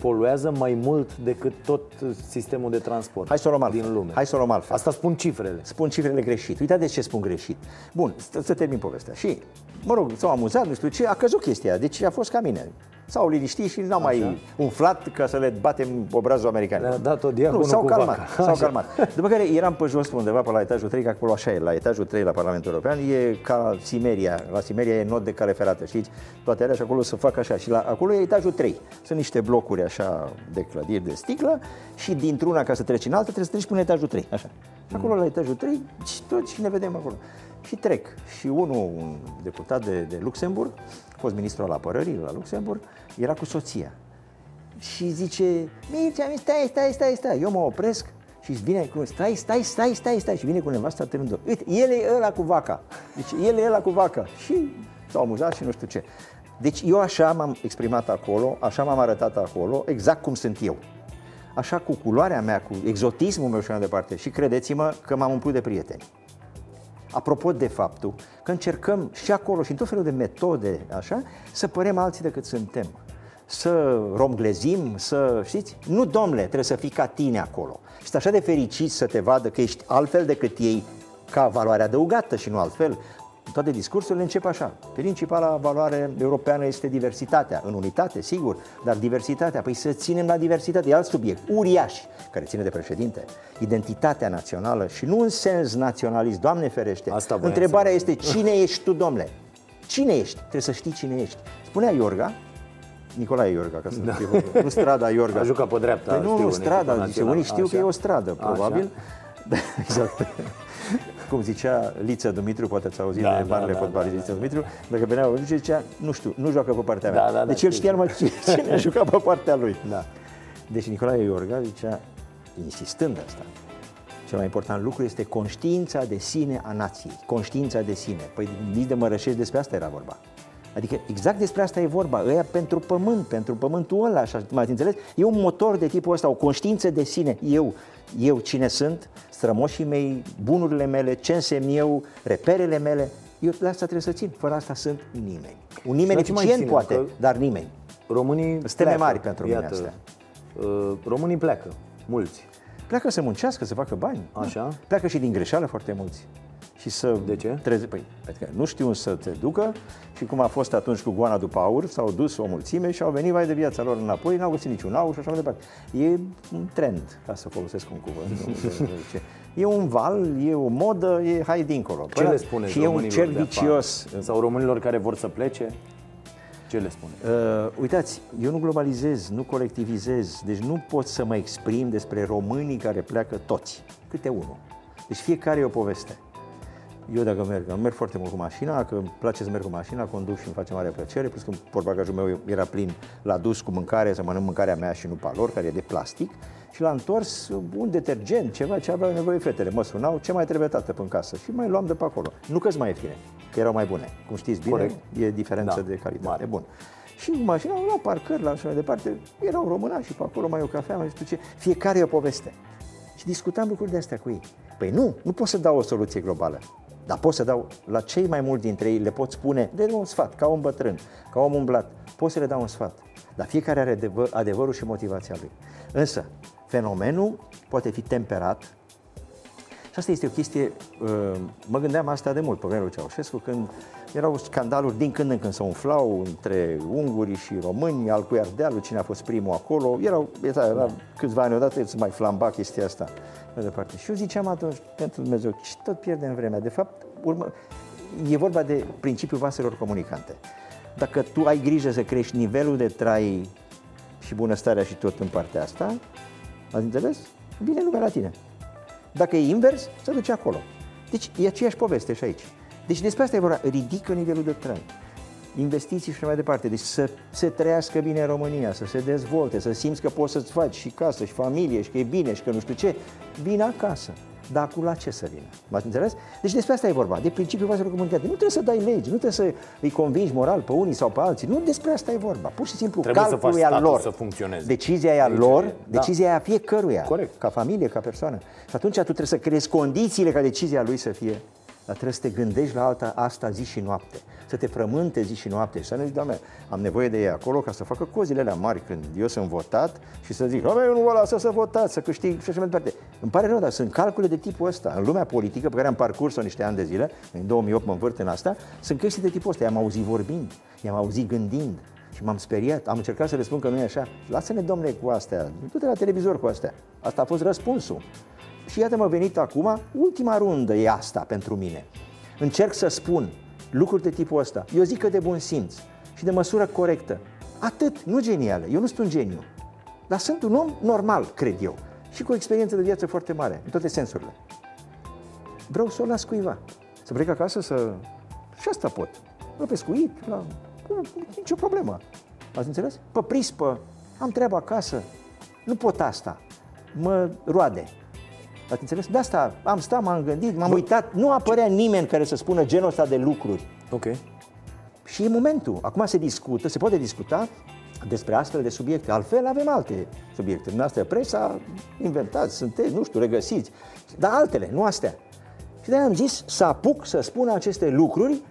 poluează mai mult decât tot sistemul de transport din lume. Hai să o luăm altfel. Asta spun cifrele. Spun cifrele greșit. Uitați de ce spun greșit. Bun, să termin povestea. Și, mă rog, s-au amuzat, nu știu ce, a căzut chestia. Deci a fost ca mine. S-au liniștit și n-au mai umflat ca să le batem obrazul american. Le-a dat o Diaconu cu vaca. S-au calmat. După care eram pe jos undeva pe la etajul 3, că acolo așa e, la etajul 3 la Parlamentul European, e ca Simeria. La Simeria e nod de cale ferată, știți? Toate alea și acolo se fac așa. Și acolo e etajul 3. Sunt niște blocuri așa de clădiri de sticlă și dintr-una ca să treci în alta trebuie să treci până etajul 3. Așa. Și acolo la etajul 3 toți ne vedem acolo. Și trec. Și unul, un deputat de Luxemburg, fost ministru al apărării la Luxemburg, era cu soția. Și zice: Mircea, stai. Eu mă opresc și vine cu stai. Și vine cu nevasta târându-o. Uite, el e ăla cu vaca. Deci el e ăla cu vaca. Și s-au amuzat și nu știu ce. Deci eu așa m-am exprimat acolo, așa m-am arătat acolo, exact cum sunt eu. Așa cu culoarea mea, cu exotismul meu și mai departe. Și credeți-mă că m-am umplut de prieteni. Apropo de faptul că încercăm și acolo și în tot felul de metode așa, să părem alții decât suntem, să romglezim, să știți? Nu, domnule, trebuie să fii ca tine acolo. Și așa de fericit să te vadă că ești altfel decât ei, ca valoare adăugată și nu altfel. Toate discursurile încep așa. Principala valoare europeană este diversitatea. În unitate, sigur, dar diversitatea. Păi să ținem la diversitate. E alt subiect uriaș care ține de președinte. Identitatea națională și nu în sens naționalist, Doamne ferește. Întrebarea este cine ești tu, domnule? Cine ești? Trebuie să știi cine ești. Spunea Iorga, Nicolae Iorga, ca să nu știu, nu strada Iorga. A jucat pe dreapta. Păi nu, strada, zice, unii știu așa, că e o stradă, probabil. Exact. Cum zicea Liță Dumitru, poate ați auzit de marele fotbalist Liță Dumitru, dacă venea o zicea, nu știu, nu joacă pe partea mea. Deci el știa numai cine a jucat pe partea lui. Da. Deci Nicolae Iorga zicea, insistând asta, cel mai important lucru este conștiința de sine a nației, conștiința de sine. Păi nici de Mărășești despre asta era vorba. Adică exact despre asta e vorba, ăia pentru pământ, pentru pământul ăla, așa, m-ați înțeles? E un motor de tipul ăsta, o conștiință de sine, eu cine sunt, strămoșii mei, bunurile mele, ce însemn eu, reperele mele, eu de asta trebuie să țin, fără asta sunt nimeni. Un nimeni eficient poate, dar nimeni. Românii pleacă, mari pentru mine astea. Românii pleacă, mulți. Pleacă să muncească, să facă bani, așa. Pleacă și din greșeală foarte mulți. Și să de ce? Păi, adică nu știu să se ducă și cum a fost atunci cu goana după aur, s-au dus o mulțime și au venit vai de viața lor înapoi, n-au găsit niciun aur și așa mai departe. E un trend, ca să folosesc un cuvânt. E un val, e o modă, e hai dincolo. Ce le spuneți și românilor de afară? E un cer vicios. Sau românilor care vor să plece? Ce le spune? Uitați, eu nu globalizez, nu colectivizez, deci nu pot să mă exprim despre românii care pleacă toți, câte unul. Deci fiecare e o poveste. Eu dacă merg foarte mult cu mașina, că îmi place să merg cu mașina, conduc și îmi face mare plăcere, plus că portbagajul meu era plin la dus cu mâncare, să mănânc mâncarea mea și nu pe a lor, care e de plastic, și l-am întors un detergent, ceva ce aveau nevoie fetele, mă sunau, ce mai trebuie tată până în casă și mai luam de pe acolo. Nu că-s mai ieftine, că erau mai bune, cum știți bine, corect. E diferență de calitate, mare. Bun. Și mașina am luat parcări, la așa mai departe, erau românași și pe acolo, mai o cafea, mai știu ce, fiecare e o poveste. Și discutam lucruri de astea cu ei. Păi nu pot să dau o soluție globală. Dar pot să dau la cei mai mulți dintre ei, le pot spune de un sfat, ca un bătrân, ca om umblat, pot să le dau un sfat. Dar fiecare are adevărul și motivația lui. Însă, fenomenul poate fi temperat. Și asta este o chestie, mă gândeam asta de mult pe vremea lui Ceaușescu, când erau scandaluri din când în când, se umflau între ungurii și români, al cui Ardealul, cine a fost primul acolo, era câțiva ani odată, îți mai flamba chestia asta. Departe. Și eu ziceam atunci, pentru Dumnezeu, și tot pierdem vremea. De fapt, e vorba de principiul vaselor comunicante. Dacă tu ai grijă să crești nivelul de trai și bunăstarea și tot în partea asta, ați înțeles? Vine lumea la tine. Dacă e invers, se duce acolo. Deci e aceeași poveste și aici. Deci despre asta e vorba, ridică nivelul de trai, investiții și mai departe. Deci să se trăiască bine în România, să se dezvolte, să simți că poți să-ți faci și casă, și familie, și că e bine, și că nu știu ce. Bine acasă. Dar acum la ce să vină? M-ați înțeles? Deci despre asta e vorba, de principiul voastră comunitate. Nu trebuie să dai legi, nu trebuie să îi convingi moral pe unii sau pe alții. Nu despre asta e vorba. Pur și simplu calculul e al lor. Să funcționeze. Decizia e a lor, decizia e a fiecăruia. Corect. Ca familie, ca persoană. Și atunci tu trebuie să creezi condițiile ca decizia lui să fie. Dar trebuie să te gândești la alta asta zi și noapte. Să te frământe zi și noapte. Și să ne zici, Doamne, am nevoie de ei acolo ca să facă cozile alea mari când eu sunt votat. Și să zic, Doamne, eu nu vă lasă să votați, să câștig și așa mai departe. Îmi pare rău, dar sunt calcule de tipul ăsta. În lumea politică, pe care am parcurs-o niște ani de zile, în 2008 mă învârt în asta, sunt chestii de tipul ăsta. I-am auzit vorbind, i-am auzit gândind și m-am speriat. Am încercat să le spun că nu e așa. Lasă-ne, Doamne, cu astea. Du-te la televizor cu astea. Asta a fost răspunsul. Și iată m-a venit acum, ultima rundă e asta pentru mine. Încerc să spun lucruri de tipul ăsta. Eu zic că de bun simț și de măsură corectă. Atât, nu geniale, eu nu sunt un geniu. Dar sunt un om normal, cred eu. Și cu o experiență de viață foarte mare, în toate sensurile. Vreau să o las cuiva. Să plec acasă, să... Și asta pot. La pescuit, la... Nici o problemă. Ați înțeles? Pe prispă, am treabă acasă. Nu pot asta. Mă roade. Ați înțeles? De asta am stat, m-am gândit, m-am uitat. Nu apărea nimeni care să spună genul ăsta de lucruri. Ok. Și e momentul. Acum se discută, se poate discuta despre astfel de subiecte. Altfel avem alte subiecte. Din astea presa, inventați, sunteți, nu știu, regăsiți. Dar altele, nu astea. Și de-aia am zis să apuc să spună aceste lucruri.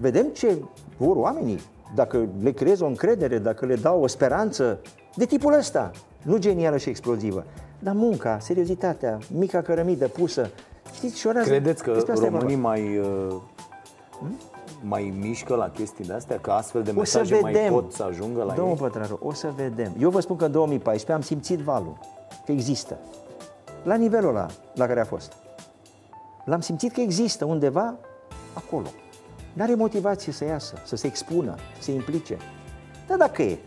Vedem ce vor oamenii. Dacă le creez o încredere, dacă le dau o speranță. De tipul ăsta. Nu genială și explozivă. Dar munca, seriozitatea, mica cărămidă pusă, știți, și orează. Credeți că românii mai mișcă la chestii de-astea? Că astfel de mesaje mai pot să ajungă la ei? Pătraru, o să vedem. Eu vă spun că în 2014 am simțit valul, că există. La nivelul ăla la care a fost. L-am simțit că există undeva acolo. N-are motivație să iasă, să se expună, să se implice. Dar dacă e...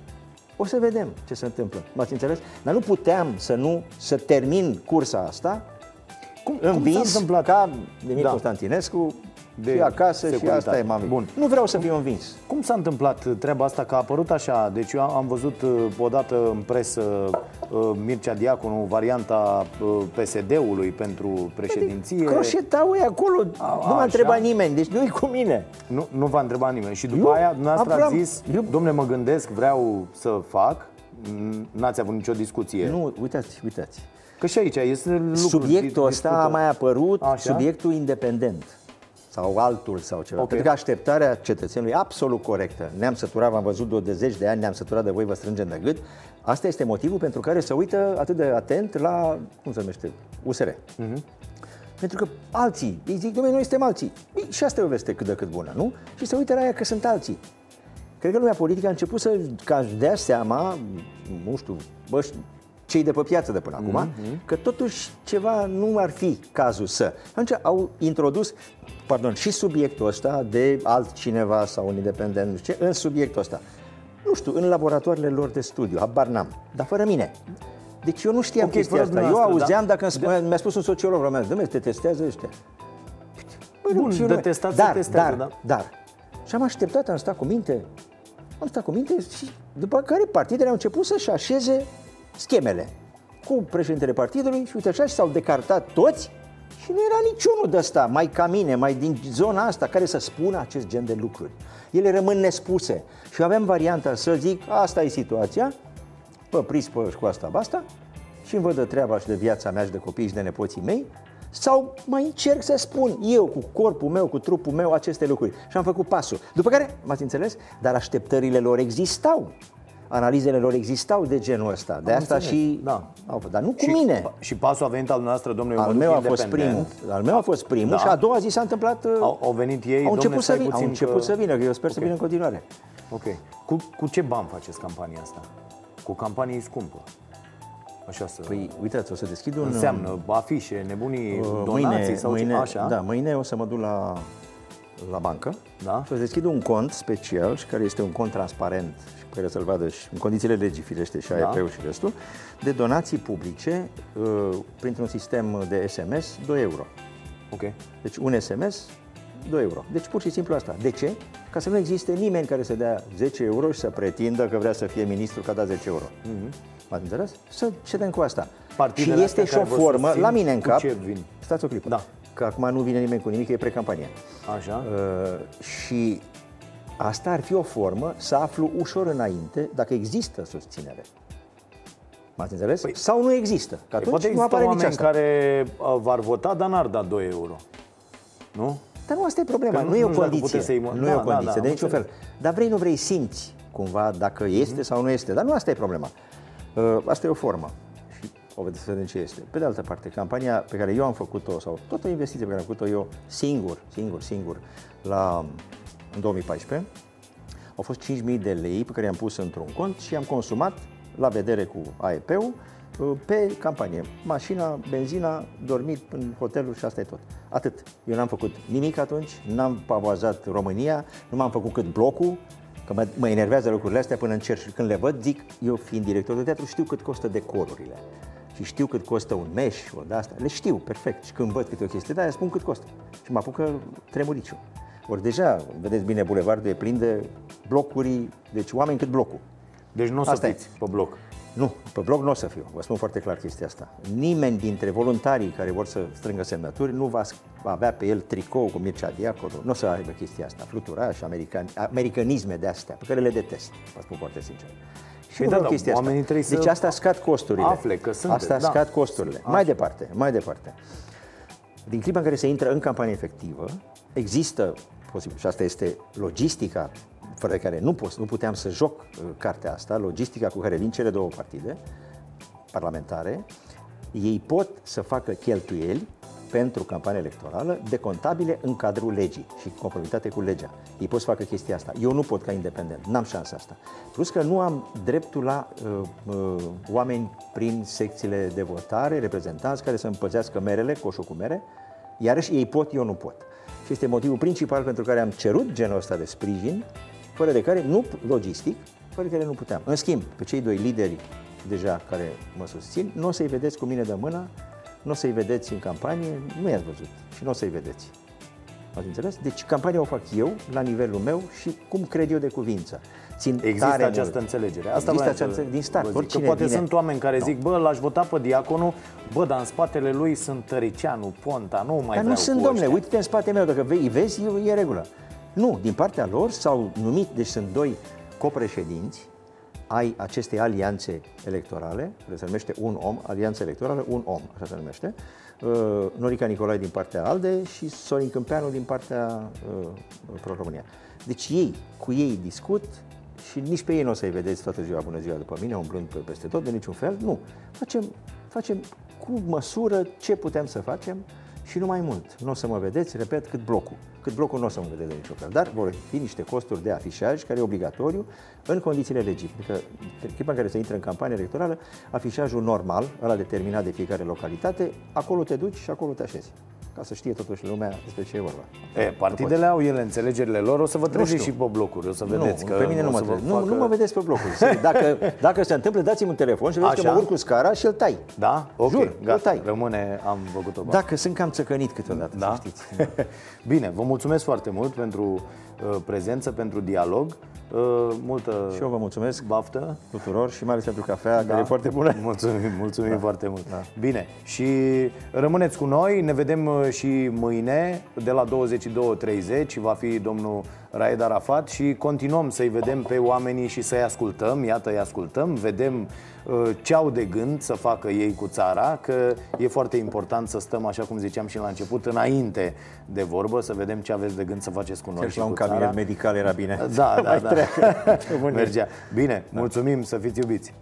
O să vedem ce se întâmplă, m-ați înțeles? Dar nu puteam să termin cursa asta învins ca Emil Constantinescu, și acasă, și asta e mami. Bun. Nu vreau să fiu învins. Cum s-a întâmplat treaba asta, că a apărut așa? Deci eu am văzut odată în presă Mircea Diaconu, varianta PSD-ului pentru președinție. Croșetau ei acolo, nu m-a întrebat nimeni, deci nu-i cu mine. Nu v-a întrebat nimeni și după aia dumneavoastră ați zis, dom'le, mă gândesc, vreau să fac, n-ați avut nicio discuție. Nu, uitați. Că și aici este subiectul ăsta a mai apărut, subiectul independent. Sau altul sau ceva. Okay. Pentru că așteptarea cetățenului e absolut corectă. Ne-am săturat, v-am văzut de 10 de ani, ne-am săturat de voi, vă strângem de gât. Asta este motivul pentru care se uită atât de atent la, cum se numește, USR. Uh-huh. Pentru că alții, îi zic, dom'le, noi suntem alții. Și asta e o veste cât de cât bună, nu? Și se uită la ea că sunt alții. Cred că lumea politică a început să-și dea seama, nu știu, cei de pe piață de până acum, că totuși ceva nu ar fi cazul să. Atunci au introdus, și subiectul ăsta de altcineva sau un independent, nu știu ce, în subiectul ăsta. Nu știu, în laboratoarele lor de studiu, habar n-am, dar fără mine. Deci eu nu știam chestia asta. Eu auzeam dacă mi-a spus un sociolog român, dom'le, te testează ăștia. Bun, dar. Și am așteptat, am stat cu minte și după care partidele au început să-și așeze schemele cu președintele partidului și uite așa și s-au decartat toți și nu era niciunul de ăsta, mai ca mine, mai din zona asta, care să spună acest gen de lucruri. Ele rămân nespuse și aveam varianta să zic, asta e situația, pe prispă și cu asta, basta, și îmi văd de treaba și de viața mea și de copii și de nepoții mei, sau mai încerc să spun eu cu corpul meu, cu trupul meu aceste lucruri. Și am făcut pasul. După care, m-ați înțeles? Dar așteptările lor existau. Analizele lor existau de genul ăsta. De asta și... Da. Dar nu cu mine. Și pasul a venit al noastră, domnule, al meu a fost primul. Și a doua zi s-a întâmplat... Au venit ei, Au început să vină, că eu sper să vină în continuare. Ok. Cu ce bani faceți campania asta? Cu campanie scumpă. Așa să... Păi, uitați, o să deschid un... Înseamnă afișe, nebunii, donații sau ceva așa? Da, mâine o să mă duc la bancă. Da. O să deschid un cont special, și care este un cont transparent, care să-l vadă și în condițiile legii, firește, și AEP-ul și restul, de donații publice printr-un sistem de SMS, 2 euro. Ok. Deci un SMS, 2 euro. Deci pur și simplu asta. De ce? Ca să nu existe nimeni care să dea 10 euro și să pretindă că vrea să fie ministru că a dat 10 euro. ați înțeles? Să cedem cu asta. Partidele și este și o formă, la mine în cap, stați o clipă, da, că acum nu vine nimeni cu nimic, e precampanie. Așa. Și asta ar fi o formă să aflu ușor înainte dacă există susținere. M-ați înțeles? Păi, sau nu există. Că atunci poate nu apare nici asta. Care v-ar vota, dar n-ar da 2 euro. Nu? Dar nu, asta e problema. Nu e o condiție. Nu e o condiție, de niciun fel. Dar vrei, nu vrei, simți cumva dacă este sau nu este. Dar nu asta e problema. Asta e o formă. Și o vedeți să vedem ce este. Pe de altă parte, campania pe care eu am făcut-o, sau toată investiția pe care am făcut-o eu singur, în 2014, au fost 5.000 de lei pe care i-am pus într-un cont și am consumat la vedere cu AEP-ul pe campanie. Mașina, benzina, dormit în hotelul și asta e tot. Atât. Eu n-am făcut nimic atunci, n-am pavazat România, nu m-am făcut cât blocul, că mă enervează lucrurile astea până încerc și când le văd, zic, eu fiind director de teatru știu cât costă decorurile și știu cât costă un meș, o de-asta, le știu perfect și când văd câte o chestie de-aia spun cât costă și mă apucă tremuriciu. Ori deja, vedeți bine, bulevardul e plin de blocuri, deci oameni cât blocul. Deci nu o să fiți pe bloc. Nu, pe bloc nu o să fiu, vă spun foarte clar chestia asta. Nimeni dintre voluntarii care vor să strângă semnături nu va avea pe el tricou cu Mircea Diaconu. Nu o să aibă chestia asta, fluturaș, americanisme de astea, pe care le detest, vă spun foarte sincer. Și nu vreau chestia asta. Deci asta scad costurile. Afle că sunteți. Asta scad costurile. Mai departe. Din clipa în care se intră în campanie efectivă, există posibil, și asta este logistica fără de care nu puteam să joc cartea asta, logistica cu care vin cele două partide parlamentare, ei pot să facă cheltuieli pentru campanie electorală decontabile în cadrul legii și conformitate cu legea. Ei pot să facă chestia asta. Eu nu pot ca independent, n-am șansa asta. Plus că nu am dreptul la oameni prin secțiile de votare, reprezentanți care să împăzească merele, coșul cu mere, iarăși ei pot, eu nu pot. Și este motivul principal pentru care am cerut genul ăsta de sprijin, fără de care nu, logistic, fără de care nu puteam. În schimb, pe cei doi lideri deja care mă susțin, nu o să-i vedeți cu mine de mână, nu o să-i vedeți în campanie, nu i-ați văzut și nu o să-i vedeți. Ați înțeles? Deci campania o fac eu, la nivelul meu și cum cred eu de cuvință. Există această înțelegere. Asta din start. Că poate vine. Sunt oameni care zic, bă, l-aș vota pe Diaconu, bă, dar în spatele lui sunt Tăriceanu, Ponta, nu mai dar vreau. Dar nu sunt, domnule, uite în spatele meu, dacă îi vezi, e regulă. Nu, din partea lor s-au numit, deci sunt doi copreședinți ai acestei alianțe electorale, care se numește un om, alianță electorală, un om, așa se numește, Norica Nicolae din partea ALDE și Sorin Cîmpeanu din partea PRO România. Deci ei, cu ei discut și nici pe ei nu o să-i vedeți toată ziua, bună ziua după mine, umblând peste tot, de niciun fel, nu. Facem cu măsură ce putem să facem și nu mai mult. Nu o să mă vedeți, repet, cât blocul nu o să mă vedeți de niciun fel, dar vor fi niște costuri de afișaj care e obligatoriu în condițiile legii. Adică, în clipa în care se intră în campanie electorală, afișajul normal, ăla determinat de fiecare localitate, acolo te duci și acolo te așezi. Ca să știe totuși lumea despre ce e vorba. Partidele au ele înțelegerile lor, o să vă trezi și pe blocuri, o să vedeți nu, că... Pe mine nu mă trezi, nu mă vedeți pe blocuri. Dacă se întâmplă, dați-mi un telefon și vedeți că mă urc cu scara și îl tai. Da? Ok, jur, gata, rămâne, am făcut-o. Dacă sunt cam țăcănit câteodată, da? Să știți. Bine, vă mulțumesc foarte mult pentru prezență, pentru dialog. Multă și eu vă mulțumesc baftă tuturor și mai ales pentru cafea, care e foarte bună. Mulțumim foarte mult. Da. Bine, și rămâneți cu noi, ne vedem și mâine de la 22:30 va fi domnul Raed Arafat și continuăm să-i vedem pe oamenii și să-i ascultăm, vedem ce au de gând să facă ei cu țara, că e foarte important să stăm, așa cum ziceam și la început, înainte de vorbă, să vedem ce aveți de gând să faceți cu noi chiar și la cu un țara. Cabinet medical era bine. Da. Mergea. Bine, mulțumim, să fiți iubiți.